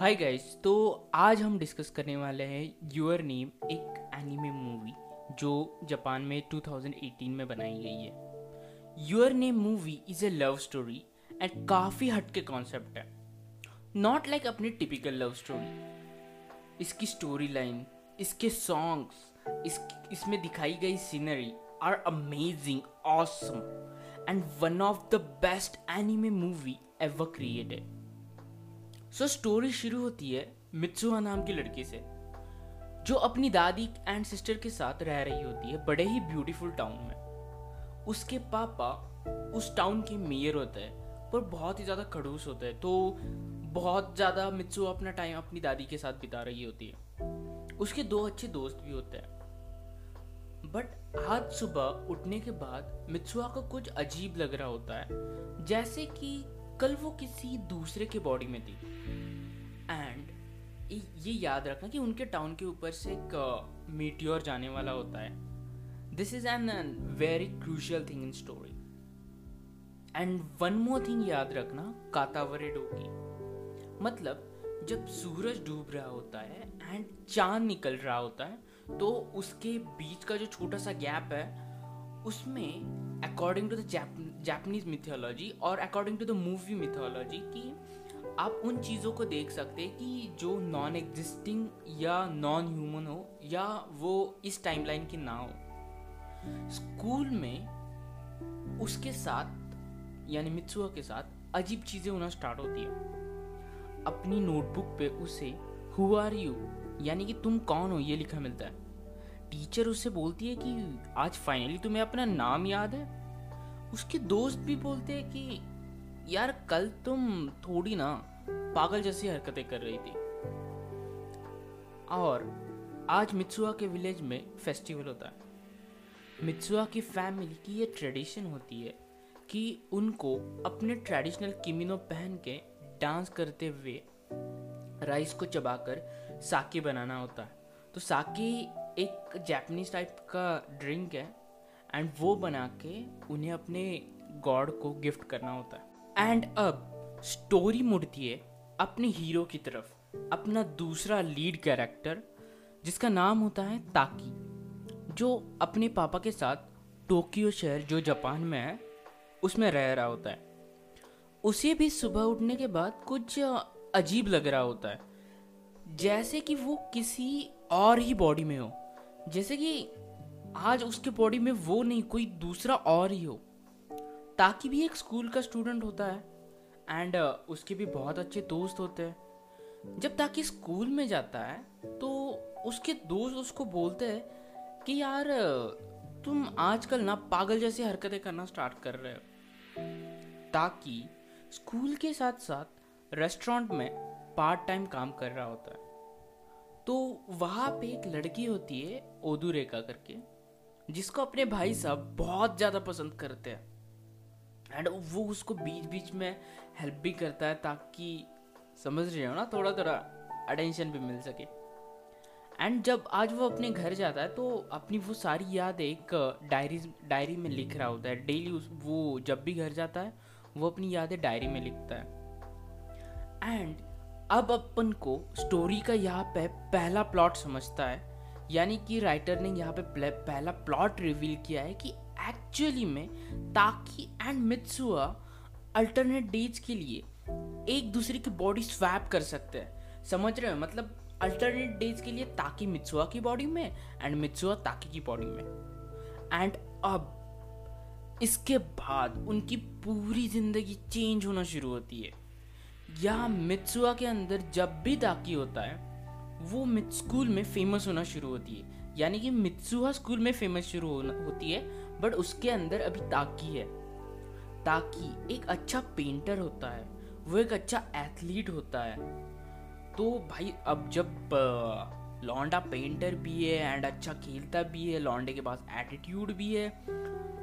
Hi guys, तो आज हम डिस्कस करने वाले हैं योर नेम, एक एनिमे मूवी जो जापान में 2018 में बनाई गई है। Your name movie is a love story and काफ़ी हटके कॉन्सेप्ट है, नॉट लाइक अपनी टिपिकल लव स्टोरी। इसकी स्टोरी लाइन, इसके सॉन्ग्स, इसमें दिखाई गई scenery are amazing, awesome and one of the best anime movie ever created. So story शुरू होती है मित्सुहा नाम की लड़की से, जो अपनी दादी एंड सिस्टर के साथ रह रही होती है बड़े ही ब्यूटीफुल टाउन में। उसके पापा उस टाउन के मेयर होते हैं पर बहुत ही ज़्यादा खड़ूस होते हैं, तो बहुत ज़्यादा मित्सुहा अपना टाइम अपनी दादी के साथ बिता रही होती है। उसके दो अच्छे दोस्त भी होते हैं, बट आज सुबह उठने के बाद मित्सुहा को कुछ अजीब लग रहा होता है, जैसे कि कल वो किसी दूसरे के बॉडी में थी। एंड ये याद रखना कि उनके टाउन के ऊपर से एक मीटियोर जाने वाला होता है। This is an very crucial thing in story. And one more thing याद रखना, कातावरेडोकी, मतलब जब सूरज डूब रहा होता है एंड चांद निकल रहा होता है, तो उसके बीच का जो छोटा सा गैप है, उसमें according to the Japanese mythology और according to the movie mythology कि आप उन चीज़ों को देख सकते हैं कि जो नॉन एग्जिस्टिंग या नॉन ह्यूमन हो या वो इस टाइमलाइन की ना हो। स्कूल में उसके साथ यानी मित्सुहा के साथ अजीब चीज़ें होना स्टार्ट होती है। अपनी नोटबुक पे उसे हु आर यू यानी कि तुम कौन हो ये लिखा मिलता है। टीचर उससे बोलती है कि आज फाइनली तुम्हें अपना नाम याद है। उसके दोस्त भी बोलते हैं कि यार कल तुम थोड़ी ना पागल जैसी हरकतें कर रही थी। और आज मित्सुहा के विलेज में फेस्टिवल होता है। मित्सुहा की फैमिली की ये ट्रेडिशन होती है कि उनको अपने ट्रेडिशनल किमिनो पहन के डांस करते हुए राइस को चबाकर साके बनाना होता है। तो साके एक जापानीज टाइप का ड्रिंक है एंड वो बना के उन्हें अपने गॉड को गिफ्ट करना होता है। एंड अब स्टोरी मुड़ती है अपने हीरो की तरफ, अपना दूसरा लीड कैरेक्टर जिसका नाम होता है ताकी, जो अपने पापा के साथ टोक्यो शहर जो जापान में है उसमें रह रहा होता है। उसे भी सुबह उठने के बाद कुछ अजीब लग रहा होता है, जैसे कि वो किसी और ही बॉडी में हो, जैसे कि आज उसके बॉडी में वो नहीं कोई दूसरा और ही हो। ताकि भी एक स्कूल का स्टूडेंट होता है एंड उसके भी बहुत अच्छे दोस्त होते हैं। जब ताकि स्कूल में जाता है तो उसके दोस्त उसको बोलते हैं कि यार तुम आजकल ना पागल जैसी हरकतें करना स्टार्ट कर रहे हो। ताकि स्कूल के साथ साथ रेस्टोरेंट में पार्ट टाइम काम कर रहा होता है। तो वहाँ पे एक लड़की होती है ओदुरेका करके, जिसको अपने भाई साहब बहुत ज़्यादा पसंद करते हैं एंड वो उसको बीच बीच में हेल्प भी करता है, ताकि समझ रहे हो ना, थोड़ा थोड़ा अटेंशन भी मिल सके। एंड जब आज वो अपने घर जाता है तो अपनी वो सारी याद एक डायरी में लिख रहा होता है। डेली वो जब भी घर जाता है वो अपनी यादें डायरी में लिखता है। एंड अब अपन को स्टोरी का यहाँ पे पहला प्लॉट समझता है, यानी कि राइटर ने यहाँ पे पहला प्लॉट रिवील किया है कि एक्चुअली में ताकी एंड मित्सुहा अल्टरनेट डेज के लिए एक दूसरे की बॉडी स्वैप कर सकते हैं। समझ रहे हो, मतलब अल्टरनेट डेज के लिए ताकी मित्सुहा की बॉडी में एंड मित्सुहा ताकी की बॉडी में। एंड अब इसके बाद उनकी पूरी जिंदगी चेंज होना शुरू होती है। यहाँ मित्सुहा के अंदर जब भी ताकी होता है वो स्कूल में फेमस होना शुरू होती है, यानी कि मित्सुहा स्कूल में फेमस शुरू होती है, बट उसके अंदर अभी ताकी है। ताकी एक अच्छा पेंटर होता है, वो एक अच्छा एथलीट होता है। तो भाई अब जब लौंडा पेंटर भी है एंड अच्छा खेलता भी है, लौंडे के पास एटीट्यूड भी है,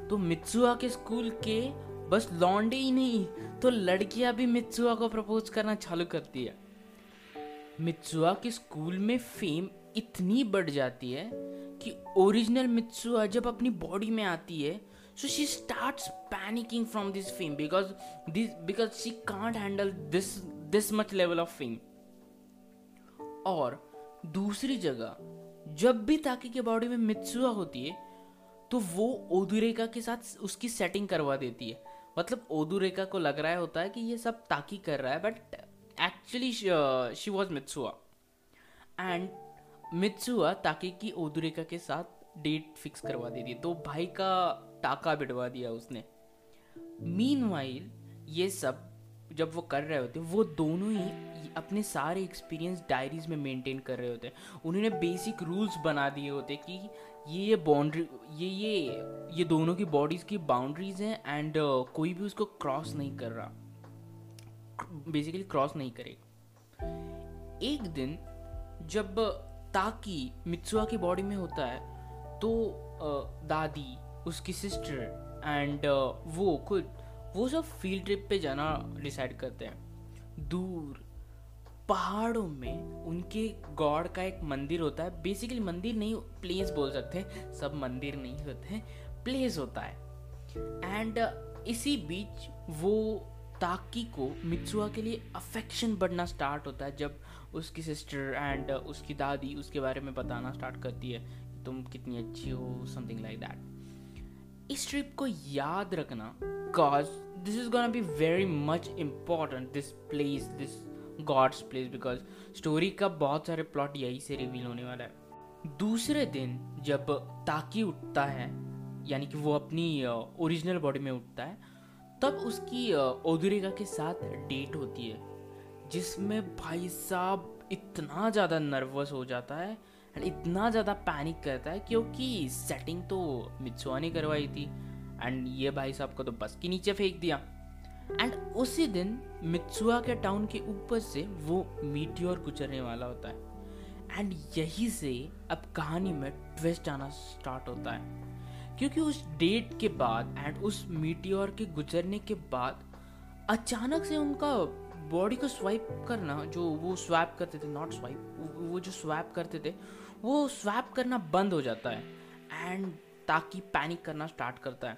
तो मित्सुहा के स्कूल के बस लौंडे ही नहीं तो लड़कियां भी मित्सुहा को प्रपोज करना चालू करती है। मित्सुहा के स्कूल में फेम इतनी बढ़ जाती है कि ओरिजिनल मित्सुहा जब अपनी बॉडी में आती है, so she starts panicking from this fame because she can't handle this much level of fame. और दूसरी जगह जब भी ताकी के बॉडी में मित्सुहा होती है तो वो ओदुरेका के साथ उसकी सेटिंग करवा देती है। मतलब ओदुरेका को लग रहा होता है कि ये सब ताकी कर रहा है, but actually she was Mitsuha. And Mitsuha Taki की ओदुरेका के साथ डेट फिक्स करवा देती है, तो भाई का टाका बिटवा दिया उसने। मीनवाइल ये सब जब वो कर रहे होते वो दोनों ही अपने सारे एक्सपीरियंस डायरीज में मेंटेन कर रहे होते हैं। उन्होंने बेसिक रूल्स बना दिए होते कि ये बाउंड्री ये दोनों की बॉडीज़ की बाउंड्रीज हैं एंड कोई भी उसको क्रॉस नहीं कर रहा, बेसिकली क्रॉस नहीं करेगा। एक दिन जब ताकी मित्सुहा की बॉडी में होता है तो दादी, उसकी सिस्टर एंड वो खुद वो सब फील्ड ट्रिप पे जाना डिसाइड करते हैं। दूर पहाड़ों में उनके गॉड का एक मंदिर होता है, बेसिकली मंदिर नहीं प्लेस बोल सकते, सब मंदिर नहीं होते, प्लेस होता है। एंड इसी बीच वो ताकी को मित्सुहा के लिए अफेक्शन बढ़ना स्टार्ट होता है जब उसकी सिस्टर एंड उसकी दादी उसके बारे में बताना स्टार्ट करती है, तुम कितनी अच्छी हो, समथिंग लाइक दैट। इस ट्रिप को याद रखना cause this is gonna be very much important, this place, this god's place, because story का बहुत सारे plot यही से reveal होने वाला है। दूसरे दिन जब ताकी उठता है, यानी कि वो अपनी original body में उठता है, तब उसकी ओदुरेका के साथ डेट होती है, जिसमें भाई साहब इतना ज़्यादा नर्वस हो जाता है एंड इतना ज़्यादा पैनिक करता है क्योंकि सेटिंग तो मित्सुहा ने करवाई थी एंड ये भाई साहब को तो बस के नीचे फेंक दिया। एंड उसी दिन मित्सुहा के टाउन के ऊपर से वो मीटियोर गुजरने वाला होता है एंड यही से अब कहानी में ट्विस्ट आना स्टार्ट होता है, क्योंकि उस डेट के बाद एंड उस मीटियोर के गुजरने के बाद अचानक से उनका बॉडी को स्वाइप करना, जो वो स्वैप करते थे, नॉट स्वाइप, वो जो स्वैप करते थे वो स्वैप करना बंद हो जाता है एंड ताकी पैनिक करना स्टार्ट करता है।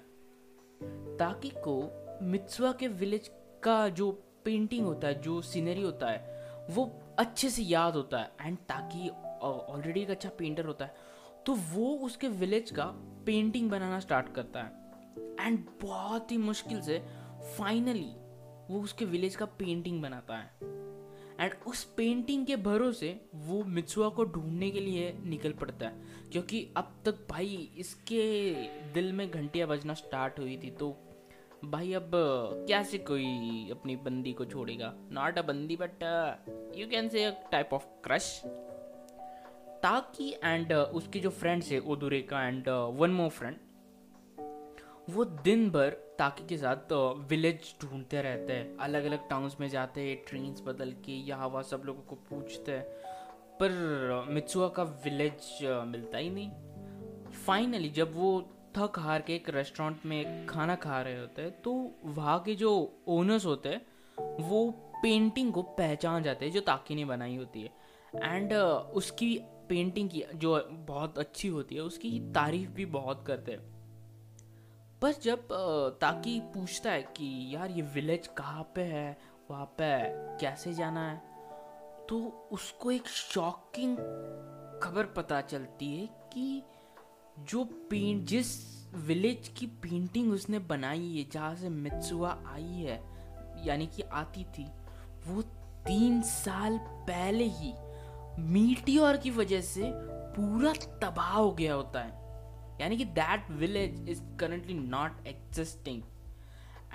ताकी को मित्सुहा के विलेज का जो पेंटिंग होता है, जो सीनरी होता है, वो अच्छे से याद होता है एंड ताकी ऑलरेडी एक अच्छा पेंटर होता है तो वो उसके विलेज का पेंटिंग बनाना स्टार्ट करता है एंड बहुत ही मुश्किल से फाइनली वो उसके विलेज का पेंटिंग बनाता है एंड उस पेंटिंग के भरोसे वो मित्सुहा को ढूंढने के लिए निकल पड़ता है, क्योंकि अब तक भाई इसके दिल में घंटियाँ बजना स्टार्ट हुई थी। तो भाई अब कैसे कोई अपनी बंदी को छोड़ेगा, नॉट अ बंदी but you can say a type of crush. Taki and उसके जो फ्रेंड्स है ओदुरेका एंड वन मोर फ्रेंड, वो दिन भर ताकी के साथ विलेज ढूंढते रहते हैं, अलग अलग टाउन्स में जाते हैं, ट्रेन्स बदल के यहाँ वहाँ सब लोगों को पूछते हैं, पर मित्सुहा का विलेज मिलता ही नहीं। फाइनली जब वो थक हार के एक रेस्टोरेंट में खाना खा रहे होते हैं तो वहाँ के जो ओनर्स होते हैं वो पेंटिंग को पहचान जाते हैं जो ताकी ने बनाई होती है एंड उसकी पेंटिंग की जो बहुत अच्छी होती है उसकी तारीफ भी बहुत करते हैं। बस जब ताकी पूछता है कि यार ये विलेज कहाँ पे है, वहाँ पे कैसे जाना है, तो उसको एक शॉकिंग खबर पता चलती है कि जिस विलेज की पेंटिंग उसने बनाई है, जहाँ से मित्सुहा आई है, यानी कि आती थी, वो 3 साल पहले ही मीटियोर की वजह से पूरा तबाह हो गया होता है, यानी कि that village is currently not existing.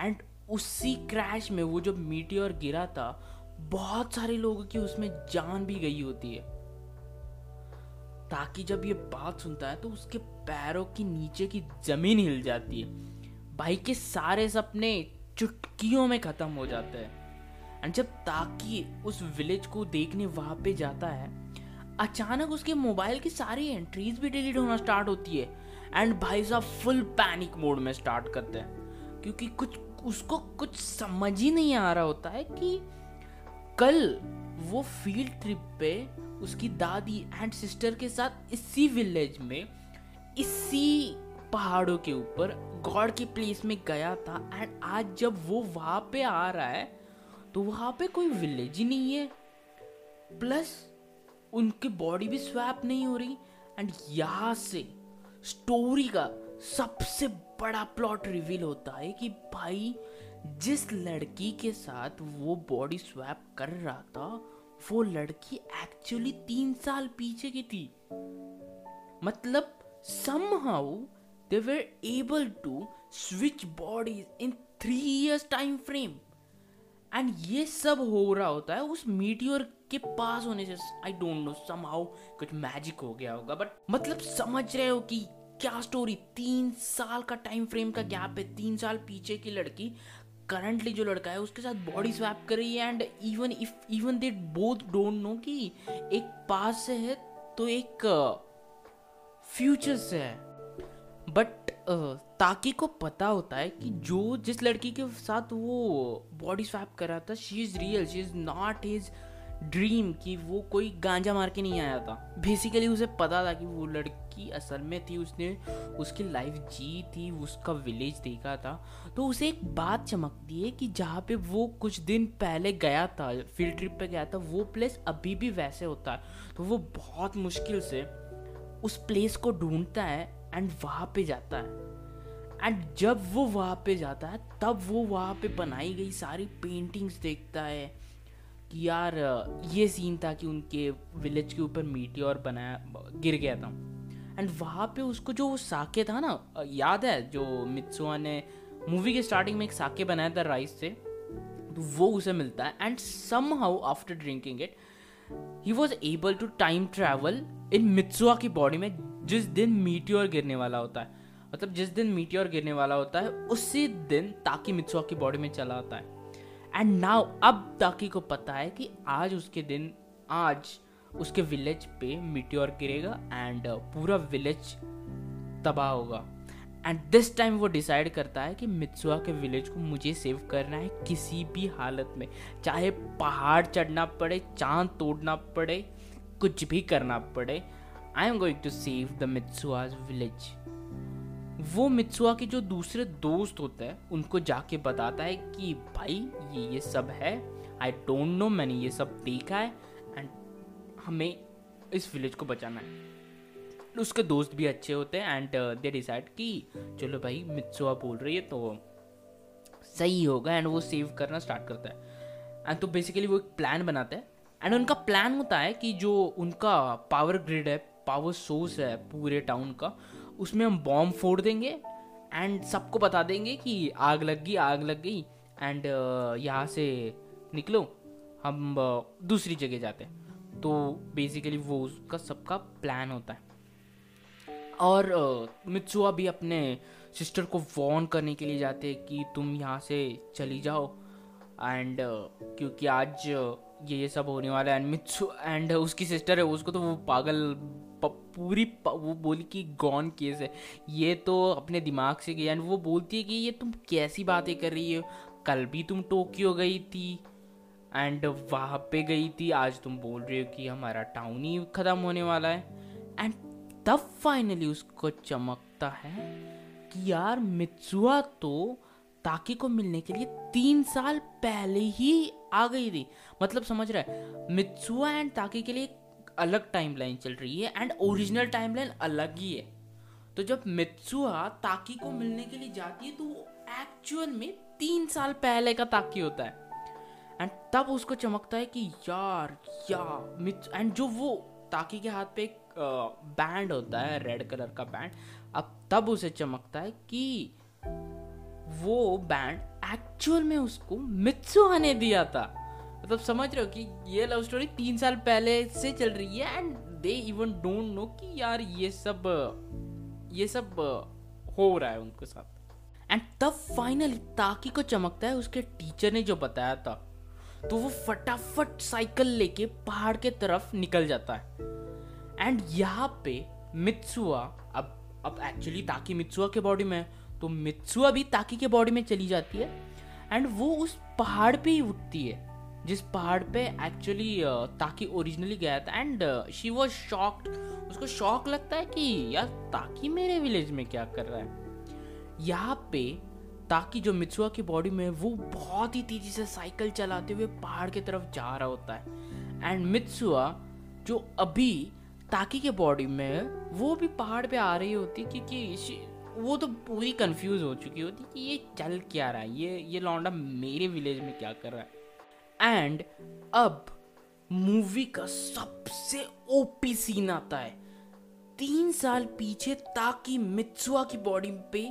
And उसी क्रैश में वो जब मीटियोर गिरा था बहुत सारे लोगों की उसमें जान भी गई होती है। ताकि जब ये बात सुनता है तो उसके पैरों के नीचे की जमीन हिल जाती है, भाई के सारे सपने चुटकियों में खत्म हो जाते हैं। एंड जब ताकि उस विलेज को देखने वहां पे जाता है, अचानक उसके मोबाइल की सारी एंट्रीज भी डिलीट होना स्टार्ट होती है एंड भाई साहब फुल पैनिक मोड में स्टार्ट करते हैं, क्योंकि उसको कुछ समझ ही नहीं आ रहा होता है कि कल वो फील्ड ट्रिप पे उसकी दादी एंड सिस्टर के साथ इसी विलेज में इसी पहाड़ों के ऊपर गॉड की प्लेस में गया था एंड आज जब वो वहाँ पे आ रहा है तो वहाँ पे कोई विलेज ही नहीं है। प्लस उनकी बॉडी भी स्वैप नहीं हो रही। एंड यहाँ से स्टोरी का सबसे बड़ा प्लॉट रिवील होता है कि भाई जिस लड़की के साथ वो बॉडी स्वैप कर रहा था वो लड़की एक्चुअली 3 साल पीछे की थी। मतलब somehow they were able to switch bodies in 3 years time frame। And ये सब हो रहा होता है उस मीटियोर के पास होने से। आई डोंट नो, समहाउ कुछ मैजिक हो गया होगा, बट मतलब समझ रहे हो कि क्या स्टोरी। 3 साल का टाइम फ्रेम का गैप है, 3 साल पीछे की लड़की करंटली जो लड़का है उसके साथ बॉडी स्वैप कर रही है। And even they both don't know कि एक पास से है तो एक फ्यूचर से है। बट ताकि को पता होता है कि जो जिस लड़की के साथ वो बॉडी स्वैप कर रहा था she is real, she is not his dream, कि वो कोई गांजा मार के नहीं आया था। बेसिकली उसे पता था कि वो लड़की असल में थी, उसने उसकी लाइफ जी थी, उसका विलेज देखा था। तो उसे एक बात चमकती है कि जहाँ पे वो कुछ दिन पहले गया था, फील्ड ट्रिप पे गया था, वो प्लेस अभी भी वैसे होता है। तो वो बहुत मुश्किल से उस प्लेस को ढूंढता है एंड वहाँ पे जाता है। एंड जब वो वहाँ पे जाता है तब वो वहाँ पे बनाई गई सारी पेंटिंग्स देखता है कि यार ये सीन था कि उनके विलेज के ऊपर मीटियोर बनाया गिर गया था। एंड वहाँ पे उसको जो वो साके था ना, याद है जो मित्सुहा ने मूवी के स्टार्टिंग में एक साके बनाया था राइस से, तो वो उसे मिलता है। And somehow after drinking it he was able to time travel in Mitsuha की बॉडी में जिस दिन मीटियोर गिरने वाला होता है। मतलब जिस दिन मीटियोर गिरने वाला होता है उसी दिन ताकि मित्सुहा की बॉडी में चला आता है। एंड नाउ अब ताकि को पता है कि आज उसके विलेज पे मीटियोर गिरेगा एंड पूरा विलेज तबाह होगा। एंड दिस टाइम वो डिसाइड करता है कि मित्सुहा के विलेज को मुझे सेव करना है किसी भी हालत में, चाहे पहाड़ चढ़ना पड़े, चांद तोड़ना पड़े, कुछ भी करना पड़े, I am going to save the Mitsuha's village. वो मित्सुहा के जो दूसरे दोस्त होते हैं उनको जाके बताता है कि भाई ये सब है, आई डोंट नो, मैंने ये सब देखा है एंड हमें इस विलेज को बचाना है। उसके दोस्त भी अच्छे होते हैं एंड दे डिसाइड कि चलो भाई मित्सुहा बोल रही है तो सही होगा। एंड वो सेव करना स्टार्ट करता है। एंड तो बेसिकली वो एक प्लान बनाता है। एंड उनका प्लान होता है कि जो उनका पावर ग्रिड है, पावर सोर्स है पूरे टाउन का, उसमें हम बॉम्ब फोड़ देंगे एंड सबको बता देंगे कि आग लग गई एंड यहाँ से निकलो, हम दूसरी जगह जाते हैं। तो बेसिकली वो उसका सबका प्लान होता है। और मित्सुहा भी अपने सिस्टर को वॉर्न करने के लिए जाते हैं कि तुम यहाँ से चली जाओ एंड क्योंकि आज ये सब होने वाला है। एंड उसकी सिस्टर है उसको तो वो पागल वो बोली कि गॉन केस है ये, तो अपने दिमाग से गया। एंड वो बोलती है कि ये तुम कैसी बातें कर रही हो, कल भी तुम टोक्यो गई थी एंड वहाँ पे गई थी, आज तुम बोल रहे हो कि हमारा टाउन ही ख़त्म होने वाला है। एंड तब फाइनली उसको चमकता है कि यार मित्सुहा तो ताकि को मिलने के लिए 3 साल पहले ही आ गई थी। मतलब समझ रहा है, मित्सुहा एंड ताकि के लिए अलग टाइमलाइन चल रही है एंड ओरिजिनल टाइमलाइन अलग ही है। तो जब मित्सुहा ताकि को मिलने के लिए जाती है तो वो एक्चुअल में 3 साल पहले का ताकि होता है। एंड तब उसको चमकता है कि यार एंड जो वो ताकि के हाथ पे एक बैंड होता है, रेड कलर का बैंड, अब तब उसे चमकता है कि वो बैंड एक्चुअल में उसको मित्सुहा ने दिया था। मतलब समझ रहे हो कि ये लव स्टोरी 3 साल पहले से चल रही है and they even don't know कि यार ये सब हो रहा है उनके साथ। एंड तब फाइनली ताकि को चमकता है उसके टीचर ने जो बताया था, तो वो फटाफट साइकिल लेके पहाड़ के तरफ निकल जाता है। एंड यहाँ पे मित्सुहा अब एक्चुअली ताकि मित्सुहा के बॉडी में है, तो मित्सुहा भी ताकि के बॉडी में चली जाती है एंड वो उस पहाड़ पे ही उठती है जिस पहाड़ पे एक्चुअली ताकि ओरिजिनली गया था। एंड शी वाज शॉक्ड, उसको शॉक लगता है कि यार ताकि मेरे विलेज में क्या कर रहा है। यहाँ पे ताकि जो मित्सुहा की बॉडी में वो बहुत ही तेजी से साइकिल चलाते हुए पहाड़ की तरफ जा रहा होता है। एंड मित्सुहा जो अभी ताकि के बॉडी में वो भी पहाड़ पे आ रही होती क्योंकि वो तो पूरी कंफ्यूज हो चुकी होती कि ये चल क्या रहा है, ये लौंडा मेरे विलेज में क्या कर रहा है। एंड अब मूवी का सबसे ओपी सीन आता है। 3 साल पीछे ताकि मित्सुहा की बॉडी पे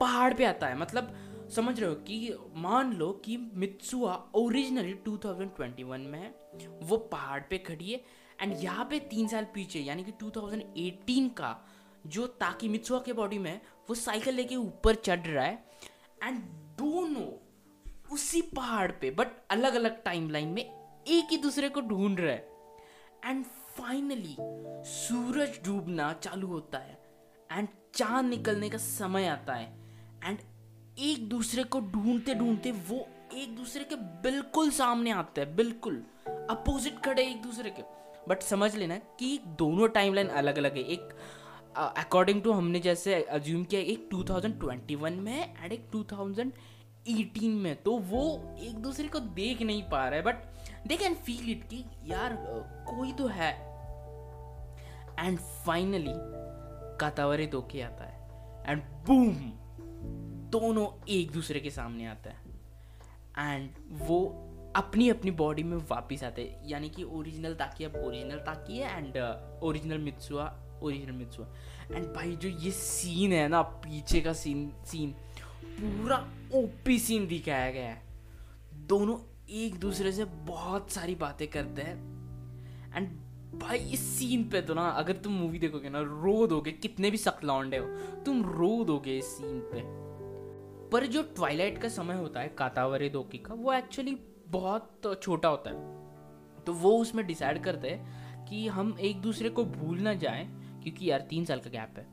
पहाड़ पे आता है। मतलब समझ रहे हो कि मान लो कि मित्सुहा ओरिजिनली 2021 में है, वो पहाड़ पे खड़ी है एंड यहाँ पे 3 साल पीछे यानी कि 2018 का जो ताकि मित्सुहा के बॉडी में वो साइकिल लेके ऊपर चढ़ रहा है एंड दोनों उसी पहाड़ पे बट अलग अलग टाइमलाइन में एक ही दूसरे को ढूंढ रहा है। एंड फाइनली सूरज डूबना चालू होता है एंड चांद निकलने का समय आता है एंड एक दूसरे को ढूंढते ढूंढते वो एक दूसरे के बिल्कुल सामने आते हैं, बिल्कुल अपोजिट खड़े एक दूसरे के। बट समझ लेना कि दोनों टाइमलाइन अलग अलग है। एक अकॉर्डिंग टू हमने जैसे अज्यूम किया एक 2021 में एंड एक 2018 में, तो वो एक दूसरे को देख नहीं पा रहा है but they can feel it कि यार कोई तो है। एंड फाइनली कातावरेडोकी आता है एंड बूम दोनों एक दूसरे के सामने आता है एंड वो अपनी अपनी बॉडी में वापस आते हैं। यानी कि ओरिजिनल ताकि अब ओरिजिनल ताकि है and original Mitsuha original Mitsuha. And भाई जो ये सीन है ना, पीछे का सीन पूरा ओपी सीन दिखाया गया है। दोनों एक दूसरे से बहुत सारी बातें करते हैं एंड भाई इस सीन पे तो ना अगर तुम मूवी देखोगे ना रो दोगे, कितने भी सकलौंडे हो तुम रो दोगे इस सीन पे। पर जो ट्वाइलाइट का समय होता है कातावरेडोकी का, वो एक्चुअली बहुत छोटा होता है तो वो उसमें डिसाइड करते हैं कि हम एक दूसरे को भूल ना जाए क्योंकि यार 3 साल का गैप है,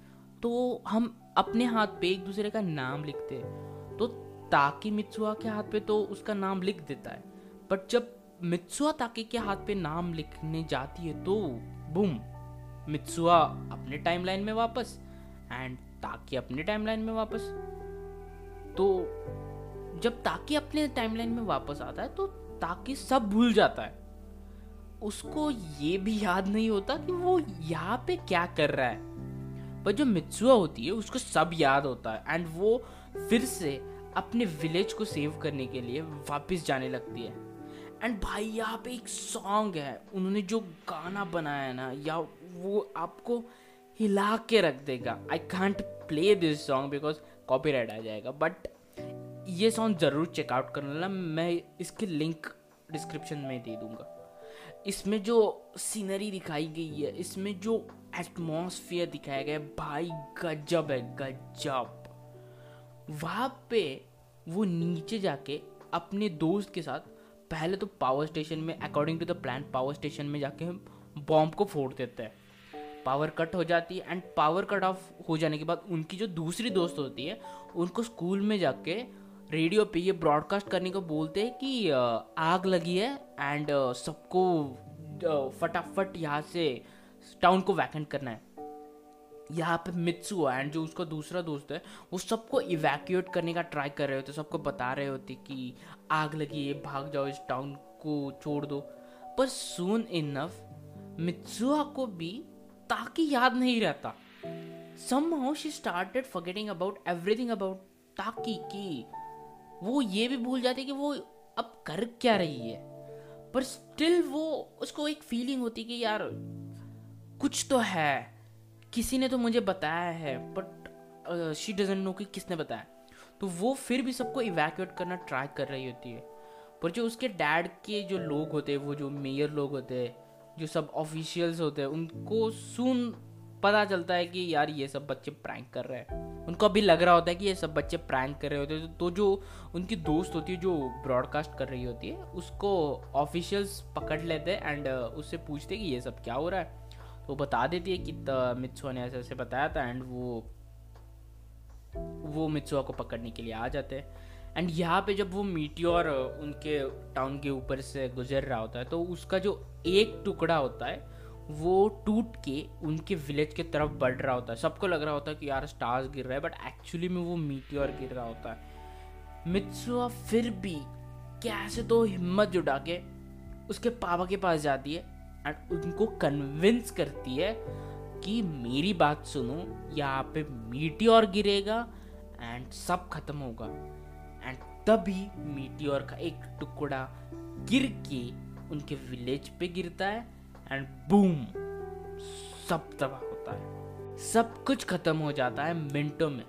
तो हम अपने हाथ पे एक दूसरे का नाम लिखते हैं। तो ताकि मित्सुहा के हाथ पे तो उसका नाम लिख देता है बट जब मित्सुहा ताकि के हाथ पे नाम लिखने जाती है तो बूम मित्सुहा अपने टाइमलाइन में वापस एंड ताकि अपने टाइमलाइन में वापस। तो जब ताकि अपने टाइमलाइन में वापस आता है तो ताकि सब भूल जाता है, उसको ये भी याद नहीं होता कि वो यहाँ पे क्या कर रहा है। पर जो मित्सुहा होती है उसको सब याद होता है एंड वो फिर से अपने विलेज को सेव करने के लिए वापस जाने लगती है। एंड भाई यहाँ पे एक सॉन्ग है, उन्होंने जो गाना बनाया है ना या वो आपको हिला के रख देगा। I can't play this song because copyright आ जाएगा बट ये सॉन्ग ज़रूर चेकआउट कर लेना, मैं इसकी लिंक डिस्क्रिप्शन में दे दूँगा। इसमें जो सीनरी दिखाई गई है, इसमें जो एटमॉस्फेयर दिखाया गया है भाई गजब है गजब। वहाँ पे वो नीचे जाके अपने दोस्त के साथ पहले तो पावर स्टेशन में according to the plan power station में जाके हम बॉम्ब को फोड़ देते हैं। पावर कट हो जाती है एंड पावर कट ऑफ हो जाने के बाद उनकी जो दूसरी दोस्त होती है उनको स्कूल में जाके रेडियो पे ये ब्रॉडकास्ट करने को बोलते हैं कि आग लगी है एंड सबको फटाफट यहाँ से टाउन को वैकेंट करना है। यहाँ पे मित्सुहा एंड जो उसका दूसरा दोस्त है वो सबको इवैक्यूएट करने का ट्राई कर रहे होते, सबको बता रहे होते कि आग लगी है भाग जाओ इस टाउन को छोड़ दो। पर सून इनफ मित्सुहा को भी ताकि याद नहीं रहता। Somehow she started forgetting about everything about Taki की वो ये भी भूल जाती कि वो अब कर क्या रही है। पर स्टिल वो उसको एक फीलिंग होती कि यार कुछ तो है, किसी ने तो मुझे बताया है बट शी डजंट नो कि किसने बताया। तो वो फिर भी सबको इवैक्यूएट करना ट्राई कर रही होती है पर जो उसके डैड के जो लोग होते हैं, वो जो मेयर लोग होते हैं, जो सब ऑफिशियल्स होते हैं, उनको सुन पता चलता है कि यार ये सब बच्चे प्रैंक कर रहे हैं। उनको अभी लग रहा होता है कि ये सब बच्चे प्रैंक कर रहे होते हैं। तो जो उनकी दोस्त होती है जो ब्रॉडकास्ट कर रही होती है उसको ऑफिशियल्स पकड़ लेते हैं एंड उससे पूछते हैं कि ये सब क्या हो रहा है। तो बता देती है कि मित्सुहा ने ऐसे ऐसे बताया था एंड वो मित्सुहा को पकड़ने के लिए आ जाते हैं। एंड यहाँ पे जब वो मीटियोर उनके टाउन के ऊपर से गुजर रहा होता है तो उसका जो एक टुकड़ा होता है वो टूट के उनके विलेज के तरफ बढ़ रहा होता है। सबको लग रहा होता है कि यार स्टार्स गिर रहा है बट एक्चुअली में वो मीटियोर गिर रहा होता है। मित्सुहा फिर भी कैसे तो हिम्मत जुटा के उसके पापा के पास जाती है एंड उनको कन्विंस करती है कि मेरी बात सुनो, यहाँ पे मीटियोर गिरेगा एंड सब खत्म होगा। एंड तभी मीटियोर का एक टुकड़ा गिर के उनके विलेज पे गिरता है एंड बूम, सब तबाह होता है, सब कुछ खत्म हो जाता है मिनटों में।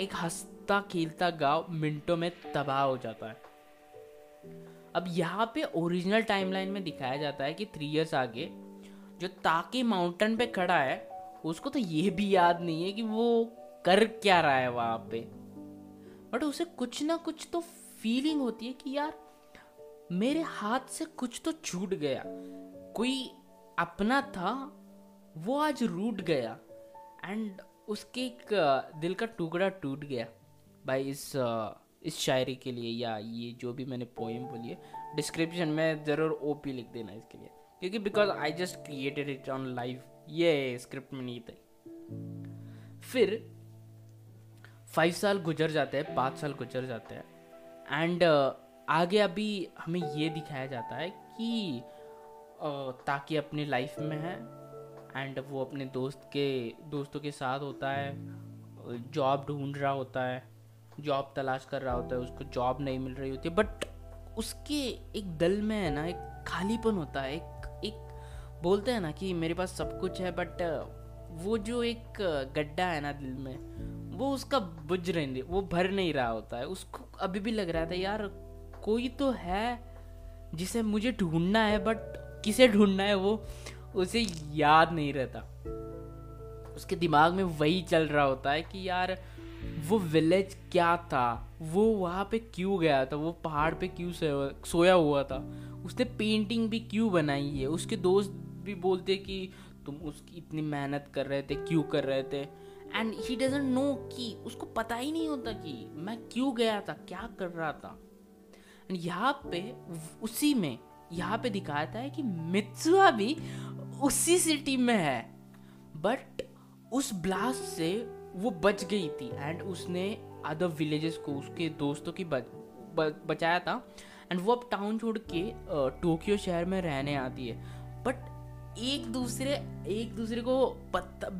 एक हंसता खेलता गांव मिनटों में तबाह हो जाता है। अब यहाँ पे ओरिजिनल टाइमलाइन में दिखाया जाता है कि 3 years आगे जो ताकि माउंटेन पे खड़ा है उसको तो ये भी याद नहीं है कि वो कर क्या रहा है वहाँ पे, बट उसे कुछ ना कुछ तो फीलिंग होती है कि यार मेरे हाथ से कुछ तो छूट गया, कोई अपना था वो आज रूठ गया एंड उसके एक दिल का टुकड़ा टूट गया। भाई इस शायरी के लिए या ये जो भी मैंने पोएम बोली है, डिस्क्रिप्शन में ज़रूर OP लिख देना इसके लिए, क्योंकि because I just created it on live, ये स्क्रिप्ट में नहीं था। फिर 5 साल गुजर जाते हैं, 5 साल गुजर जाते हैं एंड आगे अभी हमें ये दिखाया जाता है कि ताकि अपनी लाइफ में है एंड वो अपने दोस्तों के साथ होता है, जॉब ढूंढ रहा होता है, जॉब तलाश कर रहा होता है, उसको जॉब नहीं मिल रही होती है, बट उसके एक दिल में है ना एक खालीपन होता है, एक बोलते हैं ना कि मेरे पास सब कुछ है बट वो जो एक गड्ढा है ना दिल में वो उसका वो भर नहीं रहा होता है। उसको अभी भी लग रहा था यार कोई तो है जिसे मुझे ढूंढना है, बट किसे ढूंढना है वो उसे याद नहीं रहता। उसके दिमाग में वही चल रहा होता है कि यार वो विलेज क्या था, वो वहाँ पे क्यों गया था, वो पहाड़ पे क्यों सोया हुआ था, उसने पेंटिंग भी क्यों बनाई है। उसके दोस्त भी बोलते कि तुम उसकी इतनी मेहनत कर रहे थे, क्यों कर रहे थे, एंड ही डजंट नो कि उसको पता ही नहीं होता कि मैं क्यों गया था, क्या कर रहा था। एंड यहाँ पे उसी में यहाँ पे दिखाता है कि मित्सुहा भी उसी सिटी में है बट उस ब्लास्ट से वो बच गई थी एंड उसने अदर विलेजेस को उसके दोस्तों की बचाया था एंड वो अब टाउन छोड़ के टोक्यो शहर में रहने आती है। बट एक दूसरे को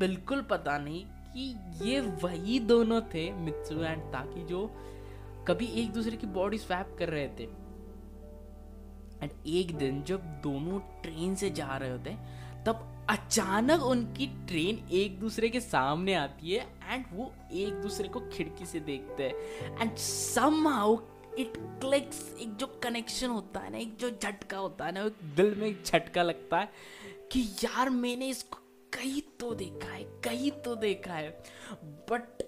बिल्कुल पता नहीं कि ये वही दोनों थे, मित्सुहा एंड ताकि, जो कभी एक दूसरे की बॉडी स्वैप कर रहे थे। एंड एक दिन जब दोनों ट्रेन से जा रहे होते हैं तब अचानक उनकी ट्रेन एक दूसरे के सामने आती है एंड वो एक दूसरे को खिड़की से देखते हैं एंड समहाउ इट क्लिक्स। एक जो कनेक्शन होता है ना, एक जो झटका होता है ना, एक दिल में एक झटका लगता है कि यार मैंने इसको कहीं तो देखा है। बट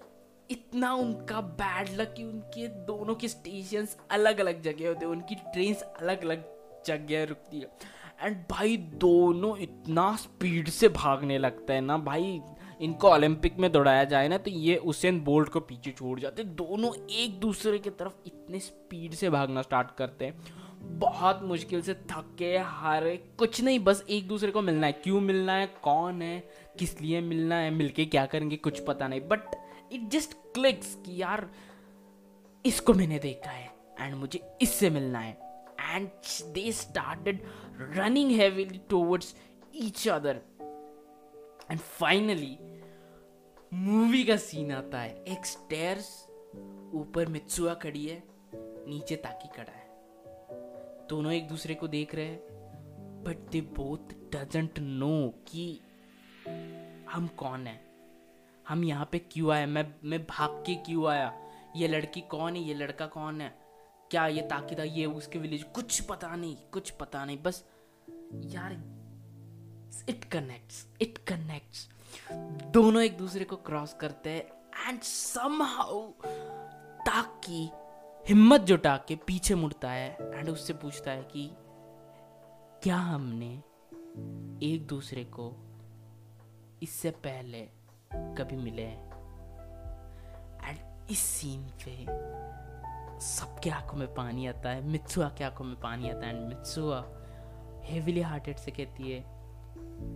इतना उनका बैड लक कि उनके दोनों के स्टेशंस अलग अलग जगह होते हैं, उनकी ट्रेन्स अलग अलग जगह रुकती है एंड भाई दोनों इतना स्पीड से भागने लगते हैं ना, भाई इनको ओलंपिक में दौड़ाया जाए ना तो ये उसेन बोल्ट को पीछे छोड़ जाते। दोनों एक दूसरे की तरफ इतने स्पीड से भागना स्टार्ट करते हैं, बहुत मुश्किल से थके हारे, कुछ नहीं, बस एक दूसरे को मिलना है। क्यों मिलना है, कौन है, किस लिए मिलना है, मिलके क्या करेंगे, कुछ पता नहीं, बट इट जस्ट क्लिक्स कि यार इसको मैंने देखा है एंड मुझे इससे मिलना है। And they started running heavily towards each other and finally movie का सीन आता है। एक स्टेयर्स, ऊपर मित्सुहा खड़ी है, नीचे ताकि खड़ा है, दोनों एक दूसरे को देख रहे हैं but they both doesn't know कि हम कौन है, हम यहाँ पे क्यों आए, मैं भाग के क्यों आया, ये लड़की कौन है, ये लड़का कौन है, क्या ये ताकि था, ये उसके विलेज, कुछ पता नहीं। बस यार इट कनेक्ट्स, दोनों एक दूसरे को क्रॉस करते हैं एंड समहाउ ताकि हिम्मत जुटा के पीछे मुड़ता है एंड उससे पूछता है कि क्या हमने एक दूसरे को इससे पहले कभी मिले हैं। एंड इस सीन पे सबके आंखों में पानी आता है, मित्सुहा के आंखों में पानी आता है एंड मित्सुहा हेविली हार्टेड से कहती है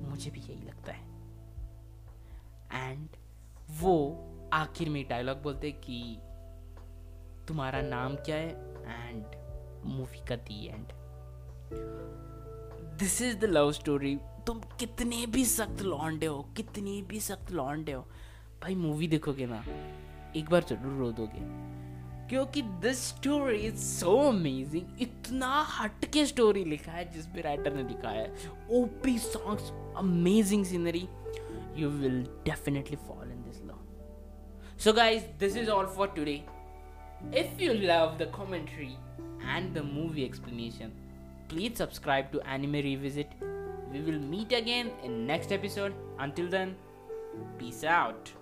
मुझे भी यही लगता है। एंड वो आखिर में डायलॉग बोलते कि तुम्हारा नाम क्या है एंड मूवी का the end. This is the love story. तुम कितने भी सख्त लौंडे हो, कितने भी सख्त लौंडे हो, भाई मूवी देखोगे ना एक बार जरूर रो दोगे, क्योंकि this story is so amazing. इतना हटके स्टोरी लिखा है जिस पे राइटर ने लिखा है, OP songs, amazing scenery, you will definitely fall in this love. So guys, this is all for today. If you love the commentary and the movie explanation, please subscribe to Anime Revisit. We will meet again in next episode. Until then, peace out.